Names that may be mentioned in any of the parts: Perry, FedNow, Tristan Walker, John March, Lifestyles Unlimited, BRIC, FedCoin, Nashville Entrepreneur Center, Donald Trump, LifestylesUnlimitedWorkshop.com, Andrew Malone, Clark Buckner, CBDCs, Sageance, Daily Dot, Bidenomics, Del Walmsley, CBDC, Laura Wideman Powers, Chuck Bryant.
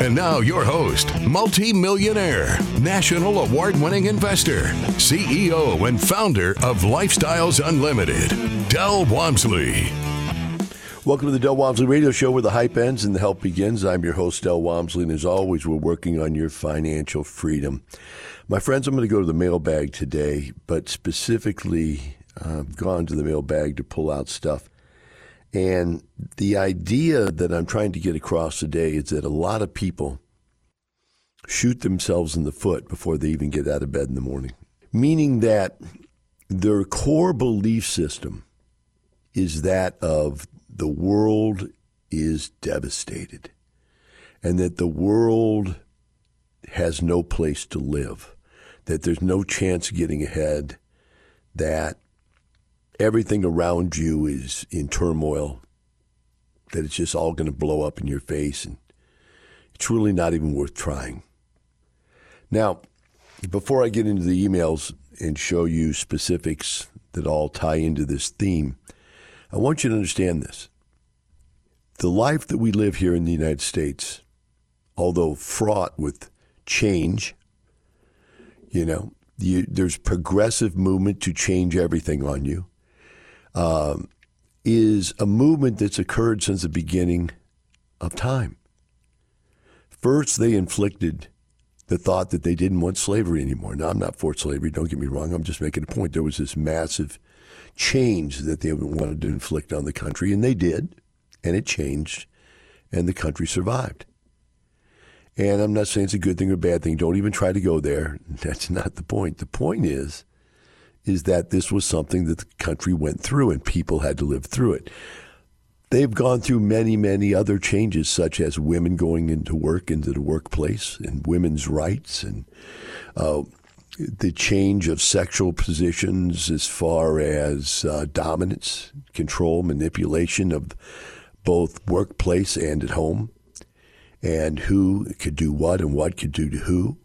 And now your host, multi-millionaire, national award-winning investor, CEO and founder of Lifestyles Unlimited, Del Walmsley. Welcome to the Del Walmsley Radio Show, where the hype ends and the help begins. I'm your host, Del Walmsley, and as always, we're working on your financial freedom. My friends, I'm going to go to the mailbag today, but specifically I've gone to the mailbag to pull out stuff. And the idea that I'm trying to get across today is that a lot of people shoot themselves in the foot before they even get out of bed in the morning, meaning that their core belief system is that of the world is devastated and that the world has no place to live, that there's no chance of getting ahead, that everything around you is in turmoil, that it's just all going to blow up in your face, and it's really not even worth trying. Now, before I get into the emails and show you specifics that all tie into this theme, I want you to understand this. The life that we live here in the United States, although fraught with change, there's progressive movement to change everything on you. Is a movement that's occurred since the beginning of time. First, they inflicted the thought that they didn't want slavery anymore. Now, I'm not for slavery, don't get me wrong. I'm just making a point. There was this massive change that they wanted to inflict on the country, and they did, and it changed, and the country survived. And I'm not saying it's a good thing or a bad thing. Don't even try to go there. That's not the point. The point is that this was something that the country went through and people had to live through it. They've gone through many, many other changes, such as women going into the workplace, and women's rights, and the change of sexual positions as far as dominance, control, manipulation of both workplace and at home, and who could do what and what could do to who.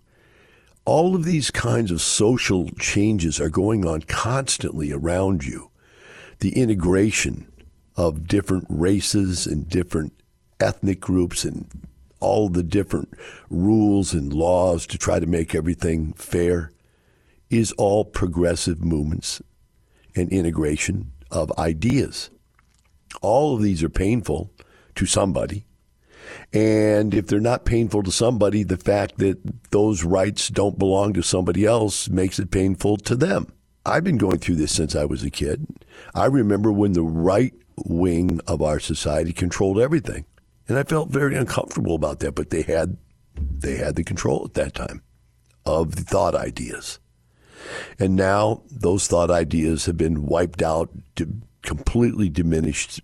All of these kinds of social changes are going on constantly around you. The integration of different races and different ethnic groups and all the different rules and laws to try to make everything fair is all progressive movements and integration of ideas. All of these are painful to somebody. And if they're not painful to somebody, the fact that those rights don't belong to somebody else makes it painful to them. I've been going through this since I was a kid. I remember when the right wing of our society controlled everything. And I felt very uncomfortable about that, but they had the control at that time of the thought ideas. And now those thought ideas have been wiped out, completely diminished,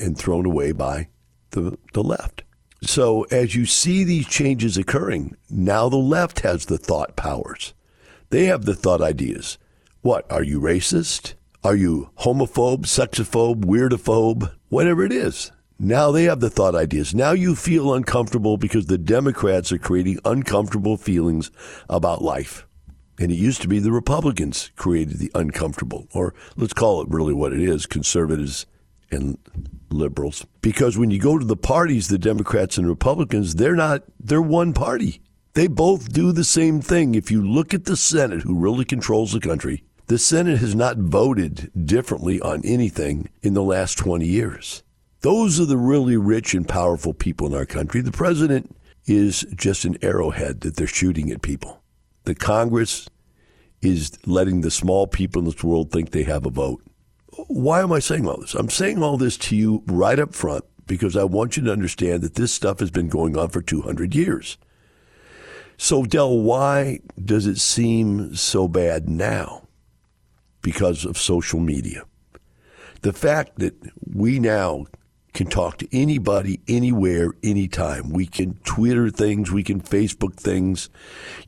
and thrown away by the left. So as you see these changes occurring, now the left has the thought powers. They have the thought ideas. What, are you racist? Are you homophobe, sexophobe, weirdophobe? Whatever it is. Now they have the thought ideas. Now you feel uncomfortable because the Democrats are creating uncomfortable feelings about life. And it used to be the Republicans created the uncomfortable, or let's call it really what it is, conservatives and liberals. Because when you go to the parties, the Democrats and Republicans, they're one party. They both do the same thing. If you look at the Senate, who really controls the country, the Senate has not voted differently on anything in the last 20 years. Those are the really rich and powerful people in our country. The president is just an arrowhead that they're shooting at people. The Congress is letting the small people in this world think they have a vote. Why am I saying all this? I'm saying all this to you right up front because I want you to understand that this stuff has been going on for 200 years. So, Del, why does it seem so bad now? Because of social media. The fact that we now can talk to anybody, anywhere, anytime. We can Twitter things. We can Facebook things.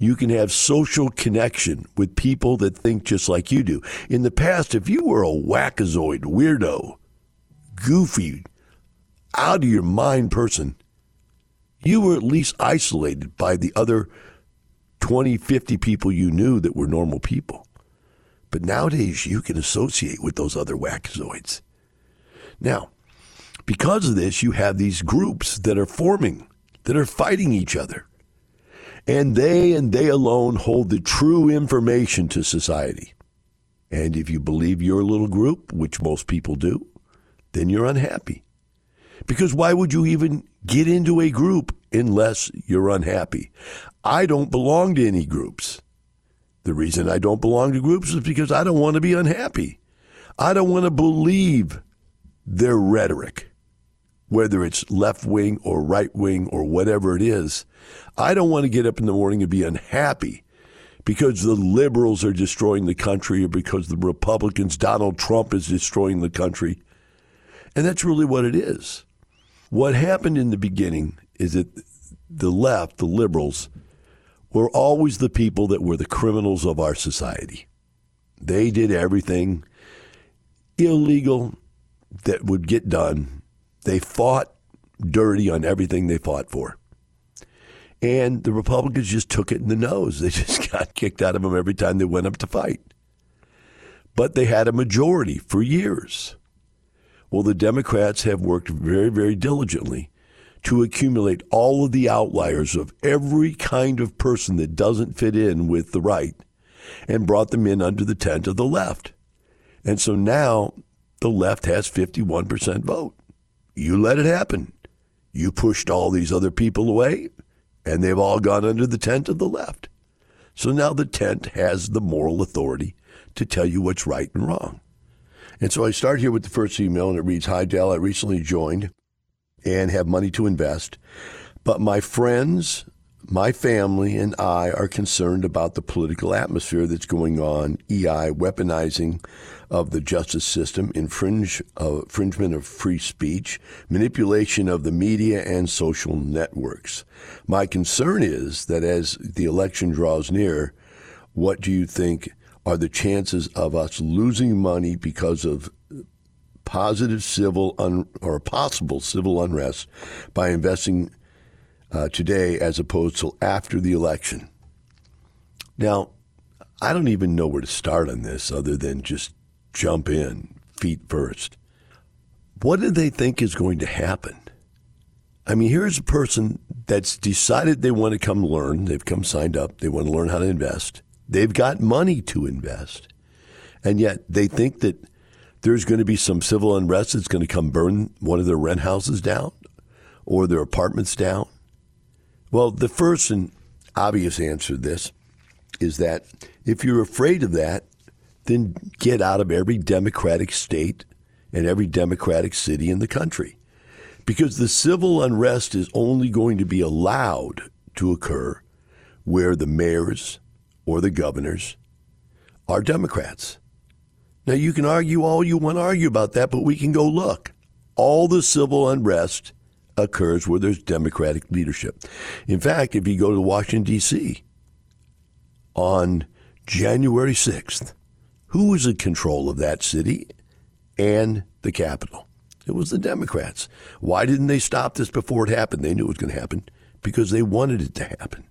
You can have social connection with people that think just like you do. In the past, if you were a wackazoid, weirdo, goofy, out-of-your-mind person, you were at least isolated by the other 20, 50 people you knew that were normal people. But nowadays, you can associate with those other wackazoids. Now, because of this, you have these groups that are forming, that are fighting each other. And they alone hold the true information to society. And if you believe your little group, which most people do, then you're unhappy. Because why would you even get into a group unless you're unhappy? I don't belong to any groups. The reason I don't belong to groups is because I don't want to be unhappy. I don't want to believe their rhetoric, whether it's left wing or right wing or whatever it is. I don't want to get up in the morning and be unhappy because the liberals are destroying the country or because the Republicans, Donald Trump, is destroying the country. And that's really what it is. What happened in the beginning is that the left, the liberals, were always the people that were the criminals of our society. They did everything illegal that would get done. They fought dirty on everything they fought for. And the Republicans just took it in the nose. They just got kicked out of them every time they went up to fight. But they had a majority for years. Well, the Democrats have worked very, very diligently to accumulate all of the outliers of every kind of person that doesn't fit in with the right and brought them in under the tent of the left. And so now the left has 51% vote. You let it happen. You pushed all these other people away, and they've all gone under the tent of the left. So now the tent has the moral authority to tell you what's right and wrong. And so I start here with the first email, and it reads, "Hi, Del, I recently joined and have money to invest, but my friends, my family, and I are concerned about the political atmosphere that's going on, EI, weaponizing of the justice system, infringement of free speech, manipulation of the media and social networks. My concern is that as the election draws near, what do you think are the chances of us losing money because of positive possible civil unrest by investing today as opposed to after the election?" Now, I don't even know where to start on this other than just jump in feet first. What do they think is going to happen? I mean, here's a person that's decided they want to come learn. They've come signed up. They want to learn how to invest. They've got money to invest, and yet they think that there's going to be some civil unrest that's going to come burn one of their rent houses down or their apartments down. Well, the first and obvious answer to this is that if you're afraid of that, then get out of every Democratic state and every Democratic city in the country, because the civil unrest is only going to be allowed to occur where the mayors or the governors are Democrats. Now, you can argue all you want to argue about that, but we can go look. All the civil unrest occurs where there's Democratic leadership. In fact, if you go to Washington, D.C., on January 6th, who was in control of that city and the Capitol? It was the Democrats. Why didn't they stop this before it happened? They knew it was going to happen because they wanted it to happen.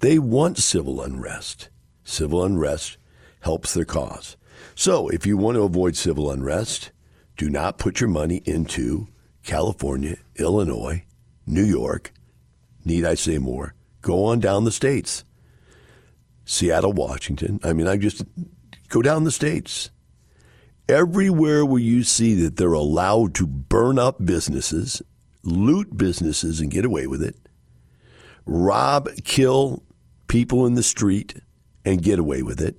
They want civil unrest. Civil unrest helps their cause. So if you want to avoid civil unrest, do not put your money into California, Illinois, New York. Need I say more? Go on down the states. Seattle, Washington. I just go down the states. Everywhere where you see that they're allowed to burn up businesses, loot businesses and get away with it, rob, kill people in the street and get away with it,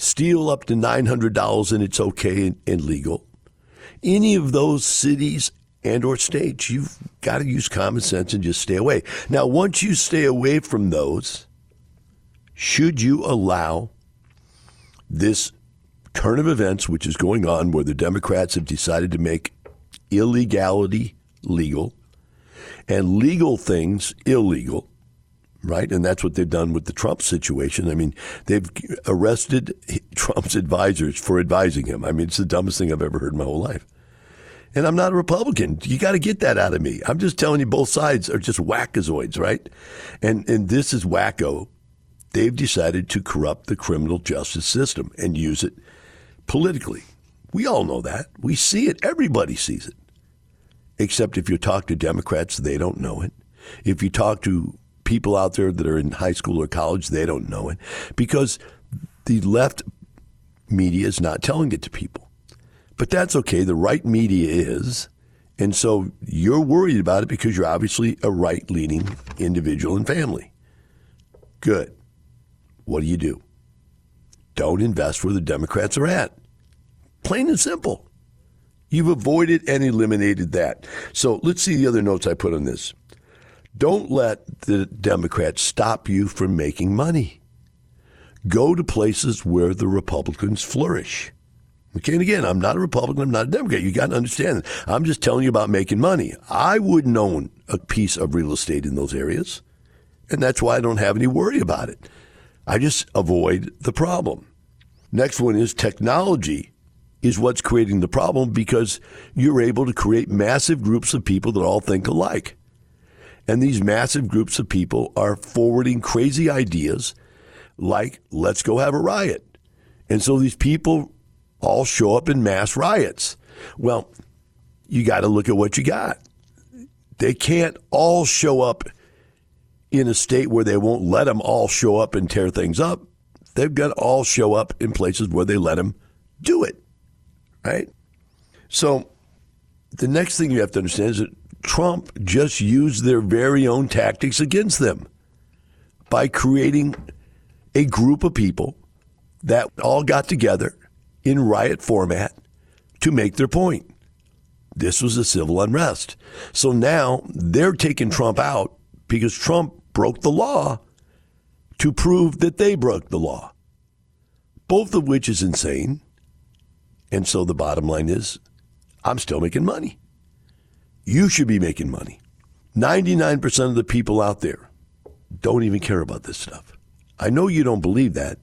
steal up to $900 and it's okay and legal. Any of those cities and or states, you've got to use common sense and just stay away. Now, once you stay away from those, should you allow this turn of events, which is going on where the Democrats have decided to make illegality legal and legal things illegal, right? And that's what they've done with the Trump situation. I mean, they've arrested Trump's advisors for advising him. I mean, it's the dumbest thing I've ever heard in my whole life. And I'm not a Republican. You got to get that out of me. I'm just telling you both sides are just wackazoids, right? And this is wacko. They've decided to corrupt the criminal justice system and use it politically. We all know that. We see it. Everybody sees it. Except if you talk to Democrats, they don't know it. If you talk to people out there that are in high school or college, they don't know it. Because the left media is not telling it to people. But that's okay. The right media is. And so you're worried about it because you're obviously a right-leaning individual and family. Good. What do? Don't invest where the Democrats are at. Plain and simple. You've avoided and eliminated that. So let's see the other notes I put on this. Don't let the Democrats stop you from making money. Go to places where the Republicans flourish. Okay, and again, I'm not a Republican, I'm not a Democrat. You got to understand that. I'm just telling you about making money. I wouldn't own a piece of real estate in those areas, and that's why I don't have any worry about it. I just avoid the problem. Next one is technology is what's creating the problem because you're able to create massive groups of people that all think alike. And these massive groups of people are forwarding crazy ideas like, let's go have a riot. And so these people all show up in mass riots. Well, you got to look at what you got. They can't all show up in a state where they won't let them all show up and tear things up. They've got to all show up in places where they let them do it, right? So the next thing you have to understand is that Trump just used their very own tactics against them by creating a group of people that all got together in riot format to make their point. This was a civil unrest. So now they're taking Trump out because Trump broke the law to prove that they broke the law, both of which is insane. And so the bottom line is, I'm still making money. You should be making money. 99% of the people out there don't even care about this stuff. I know you don't believe that,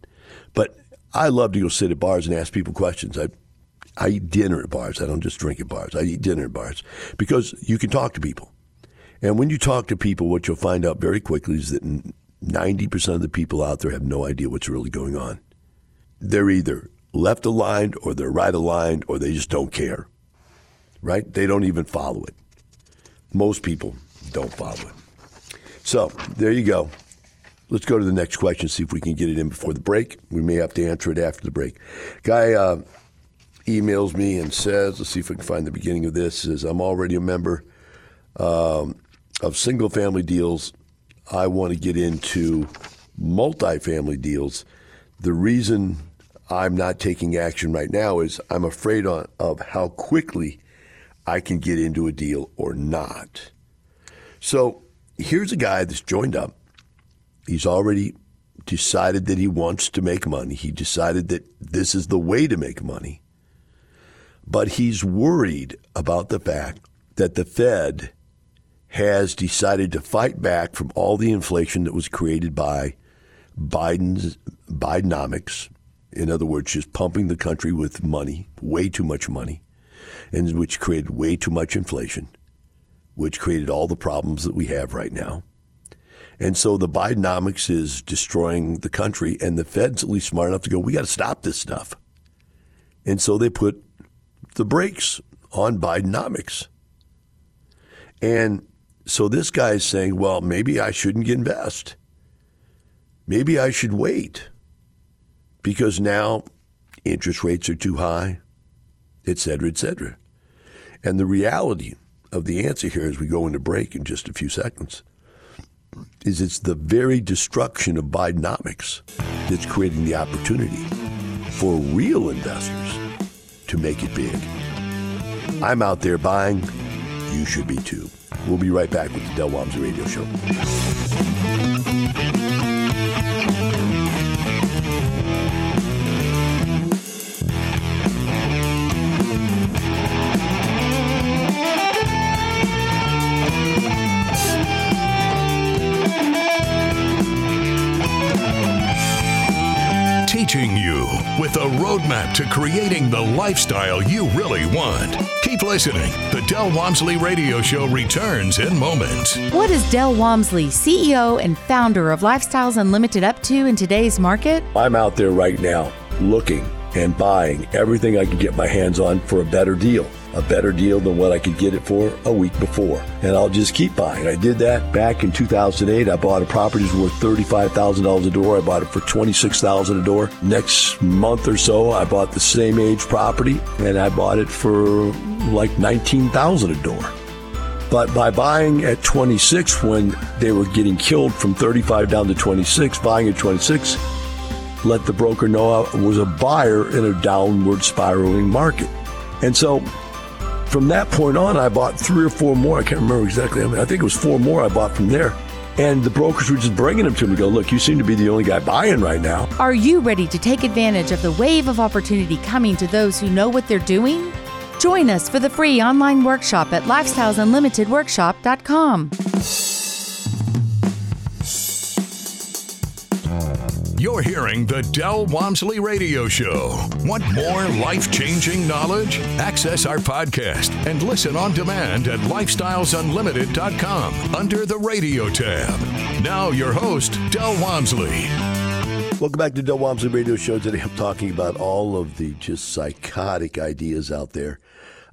but I love to go sit at bars and ask people questions. I eat dinner at bars. I don't just drink at bars. I eat dinner at bars because you can talk to people. And when you talk to people, what you'll find out very quickly is that 90% of the people out there have no idea what's really going on. They're either left aligned or they're right aligned or they just don't care, right? They don't even follow it. Most people don't follow it. So there you go. Let's go to the next question, see if we can get it in before the break. We may have to answer it after the break. Guy emails me and says, let's see if we can find the beginning of this, says, I'm already a member of single-family deals. I want to get into multifamily deals. The reason I'm not taking action right now is I'm afraid of how quickly I can get into a deal or not. So here's a guy that's joined up. He's already decided that he wants to make money. He decided that this is the way to make money. But he's worried about the fact that the Fed has decided to fight back from all the inflation that was created by Bidenomics. In other words, just pumping the country with money, way too much money, and which created way too much inflation, which created all the problems that we have right now. And so the Bidenomics is destroying the country, and the Fed's at least smart enough to go, we got to stop this stuff. And so they put the brakes on Bidenomics. And so this guy is saying, well, maybe I shouldn't invest. Maybe I should wait because now interest rates are too high, et cetera, et cetera. And the reality of the answer here as we go into break in just a few seconds is it's the very destruction of Bidenomics that's creating the opportunity for real investors to make it big. I'm out there buying. You should be too. We'll be right back with the Del Walmsley Radio Show. to creating the lifestyle you really want. Keep listening. The Del Walmsley Radio Show returns in moments. What is Del Walmsley, CEO and founder of Lifestyles Unlimited, up to in today's market? I'm out there right now looking and buying everything I can get my hands on for a better deal than what I could get it for a week before. And I'll just keep buying. I did that back in 2008. I bought a property worth $35,000 a door. I bought it for $26,000 a door. Next month or so, I bought the same age property, and I bought it for like $19,000 a door. But by buying at 26 when they were getting killed from 35 down to 26, buying at 26, let the broker know I was a buyer in a downward spiraling market. And so from that point on, I bought three or four more. I can't remember exactly. I think it was four more I bought from there. And the brokers were just bringing them to me, go, look, you seem to be the only guy buying right now. Are you ready to take advantage of the wave of opportunity coming to those who know what they're doing? Join us for the free online workshop at LifestylesUnlimitedWorkshop.com. You're hearing the Del Walmsley Radio Show. Want more life-changing knowledge? Access our podcast and listen on demand at lifestylesunlimited.com under the radio tab. Now your host, Del Walmsley. Welcome back to Del Walmsley Radio Show. Today I'm talking about all of the just psychotic ideas out there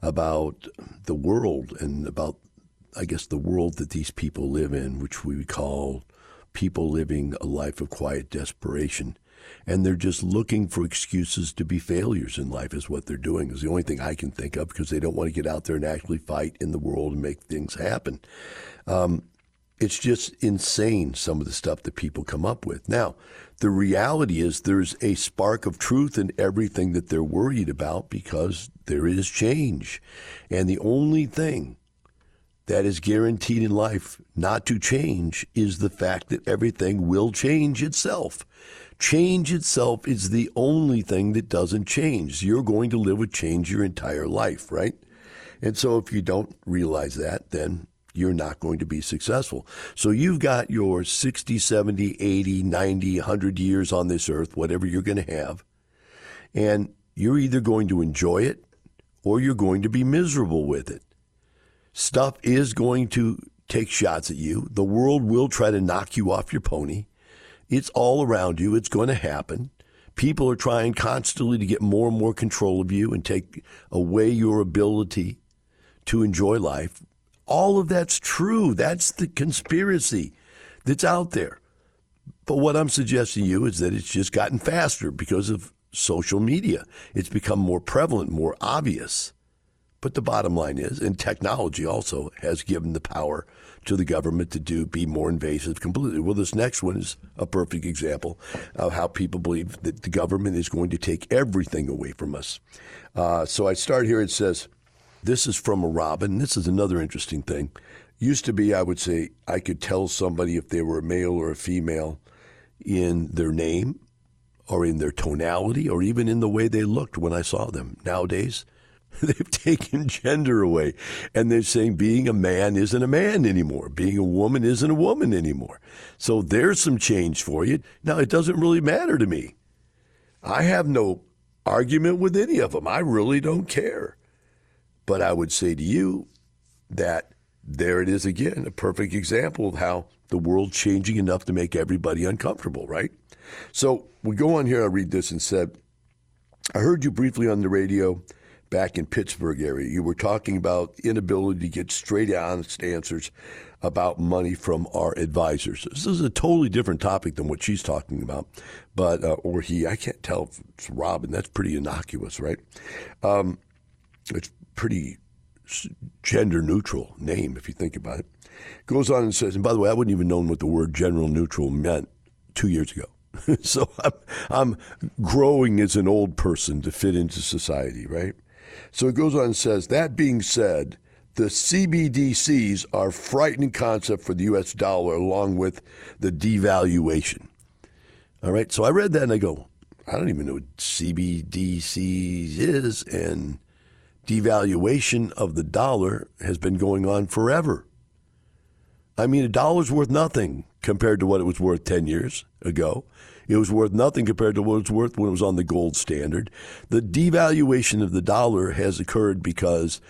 about the world and about, I guess, the world that these people live in, which we call people living a life of quiet desperation, and they're just looking for excuses to be failures in life is what they're doing, is the only thing I can think of, because they don't want to get out there and actually fight in the world and make things happen. It's just insane, some of the stuff that people come up with. Now, the reality is there's a spark of truth in everything that they're worried about, because there is change. And the only thing that is guaranteed in life not to change is the fact that everything will change itself. Change itself is the only thing that doesn't change. You're going to live with change your entire life, right? And so if you don't realize that, then you're not going to be successful. So you've got your 60, 70, 80, 90, 100 years on this earth, whatever you're going to have, and you're either going to enjoy it or you're going to be miserable with it. Stuff is going to take shots at you. The world will try to knock you off your pony. It's all around you. It's going to happen. People are trying constantly to get more and more control of you and take away your ability to enjoy life. All of that's true. That's the conspiracy that's out there. But what I'm suggesting to you is that it's just gotten faster because of social media. It's become more prevalent, more obvious. But the bottom line is, and technology also has given the power to the government to be more invasive completely. Well, this next one is a perfect example of how people believe that the government is going to take everything away from us. So I start here. It says, this is from a Robin. This is another interesting thing. Used to be, I would say, I could tell somebody if they were a male or a female in their name or in their tonality or even in the way they looked when I saw them. Nowadays, they've taken gender away, and they're saying being a man isn't a man anymore. Being a woman isn't a woman anymore. So there's some change for you. Now, it doesn't really matter to me. I have no argument with any of them. I really don't care. But I would say to you that there it is again, a perfect example of how the world's changing enough to make everybody uncomfortable, right? So we go on here. I read this and said, I heard you briefly on the radio back in Pittsburgh area. You were talking about inability to get straight honest answers about money from our advisors. This is a totally different topic than what she's talking about, but or he. I can't tell if it's Robin. That's pretty innocuous, right? It's pretty gender neutral name if you think about it. Goes on and says, and by the way, I wouldn't even known what the word general neutral meant 2 years ago. So I'm growing as an old person to fit into society, right? So it goes on and says, that being said, the CBDCs are a frightening concept for the U.S. dollar along with the devaluation. All right, so I read that and I go, I don't even know what CBDCs is, and devaluation of the dollar has been going on forever. I mean, a dollar's worth nothing compared to what it was worth 10 years ago. It was worth nothing compared to what it was worth when it was on the gold standard. The devaluation of the dollar has occurred because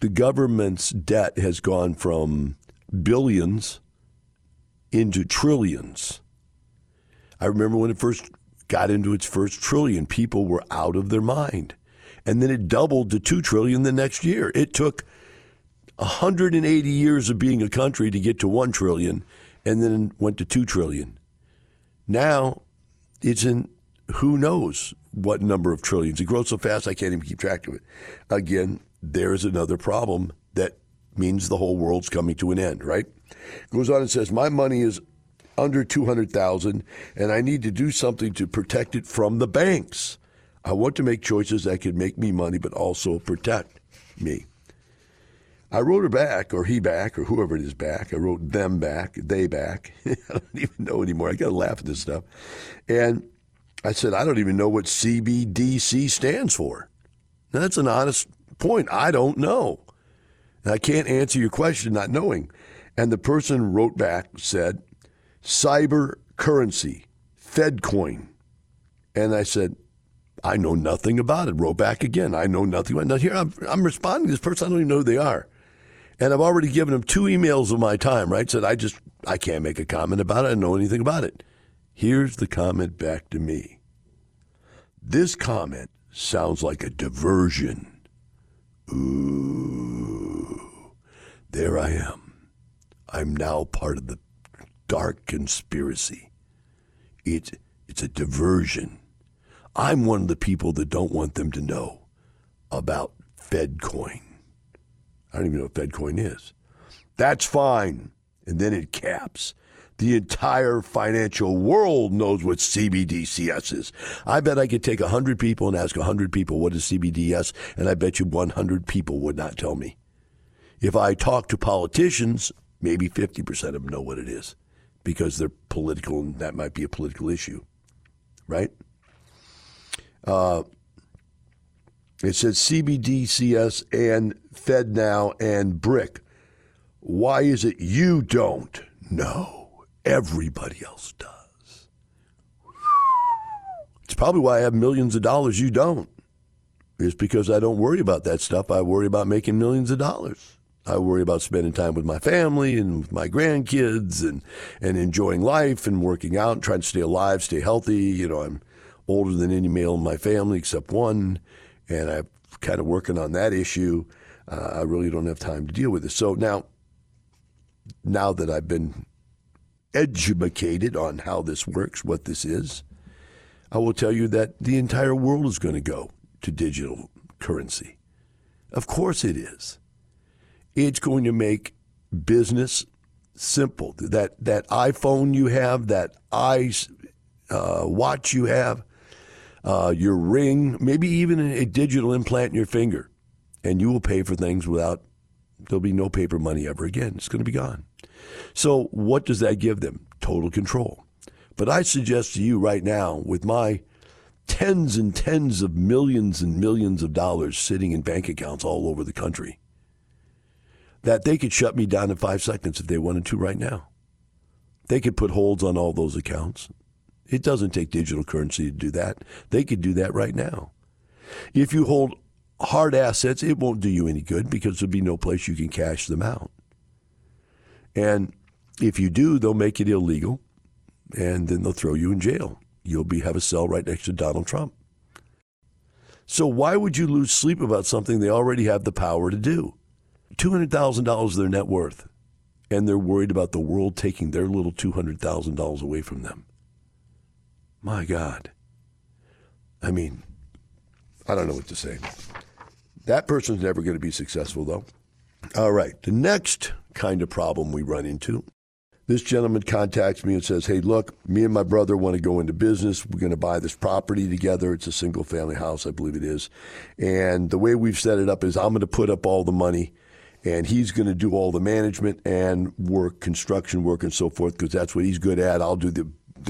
the government's debt has gone from billions into trillions. I remember when it first got into its first trillion, people were out of their mind. And then it doubled to 2 trillion the next year. It took 180 years of being a country to get to 1 trillion and then went to 2 trillion. Now it's in who knows what number of trillions. It grows so fast I can't even keep track of it. Again, there's another problem that means the whole world's coming to an end, right? Goes on and says, my money is under 200,000 and I need to do something to protect it from the banks. I want to make choices that can make me money but also protect me. I wrote her back, or he back, or whoever it is back. I wrote them back, they back. I don't even know anymore. I got to laugh at this stuff. And I said, I don't even know what CBDC stands for. Now, that's an honest point. I don't know. And I can't answer your question not knowing. And the person wrote back, said, cyber currency, FedCoin. And I said, I know nothing about it. Wrote back again. I know nothing about it. Now, here I'm responding to this person. I don't even know who they are. And I've already given him 2 emails of my time, right? Said, I can't make a comment about it. I don't know anything about it. Here's the comment back to me. This comment sounds like a diversion. Ooh, there I am. I'm now part of the dark conspiracy. It's a diversion. I'm one of the people that don't want them to know about FedCoin. I don't even know what FedCoin is. That's fine. And then it caps. The entire financial world knows what CBDCs is. I bet I could take 100 people and ask 100 people what is CBDCs, and I bet you 100 people would not tell me. If I talk to politicians, maybe 50% of them know what it is because they're political and that might be a political issue, right? It says CBDCs and FedNow and BRIC. Why is it you don't know? Everybody else does. It's probably why I have millions of dollars you don't. It's because I don't worry about that stuff. I worry about making millions of dollars. I worry about spending time with my family and with my grandkids and enjoying life and working out and trying to stay alive, stay healthy. You know, I'm older than any male in my family except one, and I'm kind of working on that issue. I really don't have time to deal with it. So now that I've been educated on how this works, what this is, I will tell you that the entire world is going to go to digital currency. Of course it is. It's going to make business simple. That iPhone you have, that watch you have, your ring, maybe even a digital implant in your finger, and you will pay for things without, there'll be no paper money ever again. It's going to be gone. So what does that give them? Total control. But I suggest to you right now, with my tens and tens of millions and millions of dollars sitting in bank accounts all over the country, that they could shut me down in 5 seconds if they wanted to right now. They could put holds on all those accounts. It doesn't take digital currency to do that. They could do that right now. If you hold hard assets, it won't do you any good because there'll be no place you can cash them out. And if you do, they'll make it illegal, and then they'll throw you in jail. You'll have a cell right next to Donald Trump. So why would you lose sleep about something they already have the power to do? $200,000 of their net worth, and they're worried about the world taking their little $200,000 away from them. My God. I mean, I don't know what to say. That person's never going to be successful, though. All right. The next kind of problem we run into, this gentleman contacts me and says, hey, look, me and my brother want to go into business. We're going to buy this property together. It's a single-family house, I believe it is. And the way we've set it up is I'm going to put up all the money, and he's going to do all the management and work, construction work and so forth, because that's what he's good at. I'll do the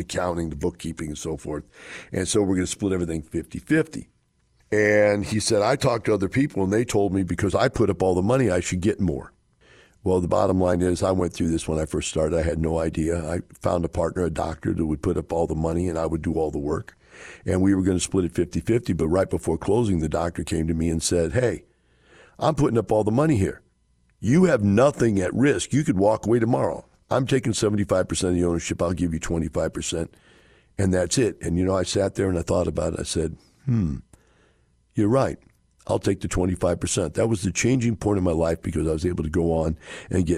counting, the bookkeeping, and so forth. And so we're going to split everything 50-50. And he said, I talked to other people, and they told me because I put up all the money, I should get more. Well, the bottom line is I went through this when I first started. I had no idea. I found a partner, a doctor, that would put up all the money and I would do all the work. And we were going to split it 50-50, but right before closing, the doctor came to me and said, hey, I'm putting up all the money here. You have nothing at risk. You could walk away tomorrow. I'm taking 75% of the ownership. I'll give you 25%, and that's it. And, you know, I sat there and I thought about it. I said, you're right. I'll take the 25%. That was the changing point of my life because I was able to go on and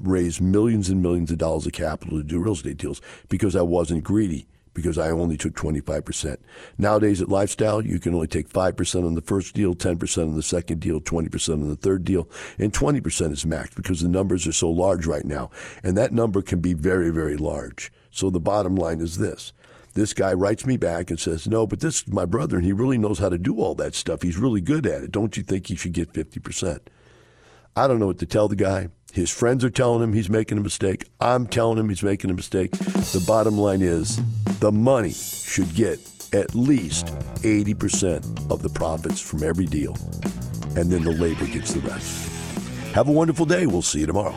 raise millions and millions of dollars of capital to do real estate deals because I wasn't greedy, because I only took 25%. Nowadays at Lifestyle, you can only take 5% on the first deal, 10% on the second deal, 20% on the third deal, and 20% is max because the numbers are so large right now. And that number can be very, very large. So the bottom line is this. This guy writes me back and says, no, but this is my brother, and he really knows how to do all that stuff. He's really good at it. Don't you think he should get 50%? I don't know what to tell the guy. His friends are telling him he's making a mistake. I'm telling him he's making a mistake. The bottom line is the money should get at least 80% of the profits from every deal, and then the labor gets the rest. Have a wonderful day. We'll see you tomorrow.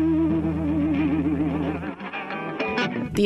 The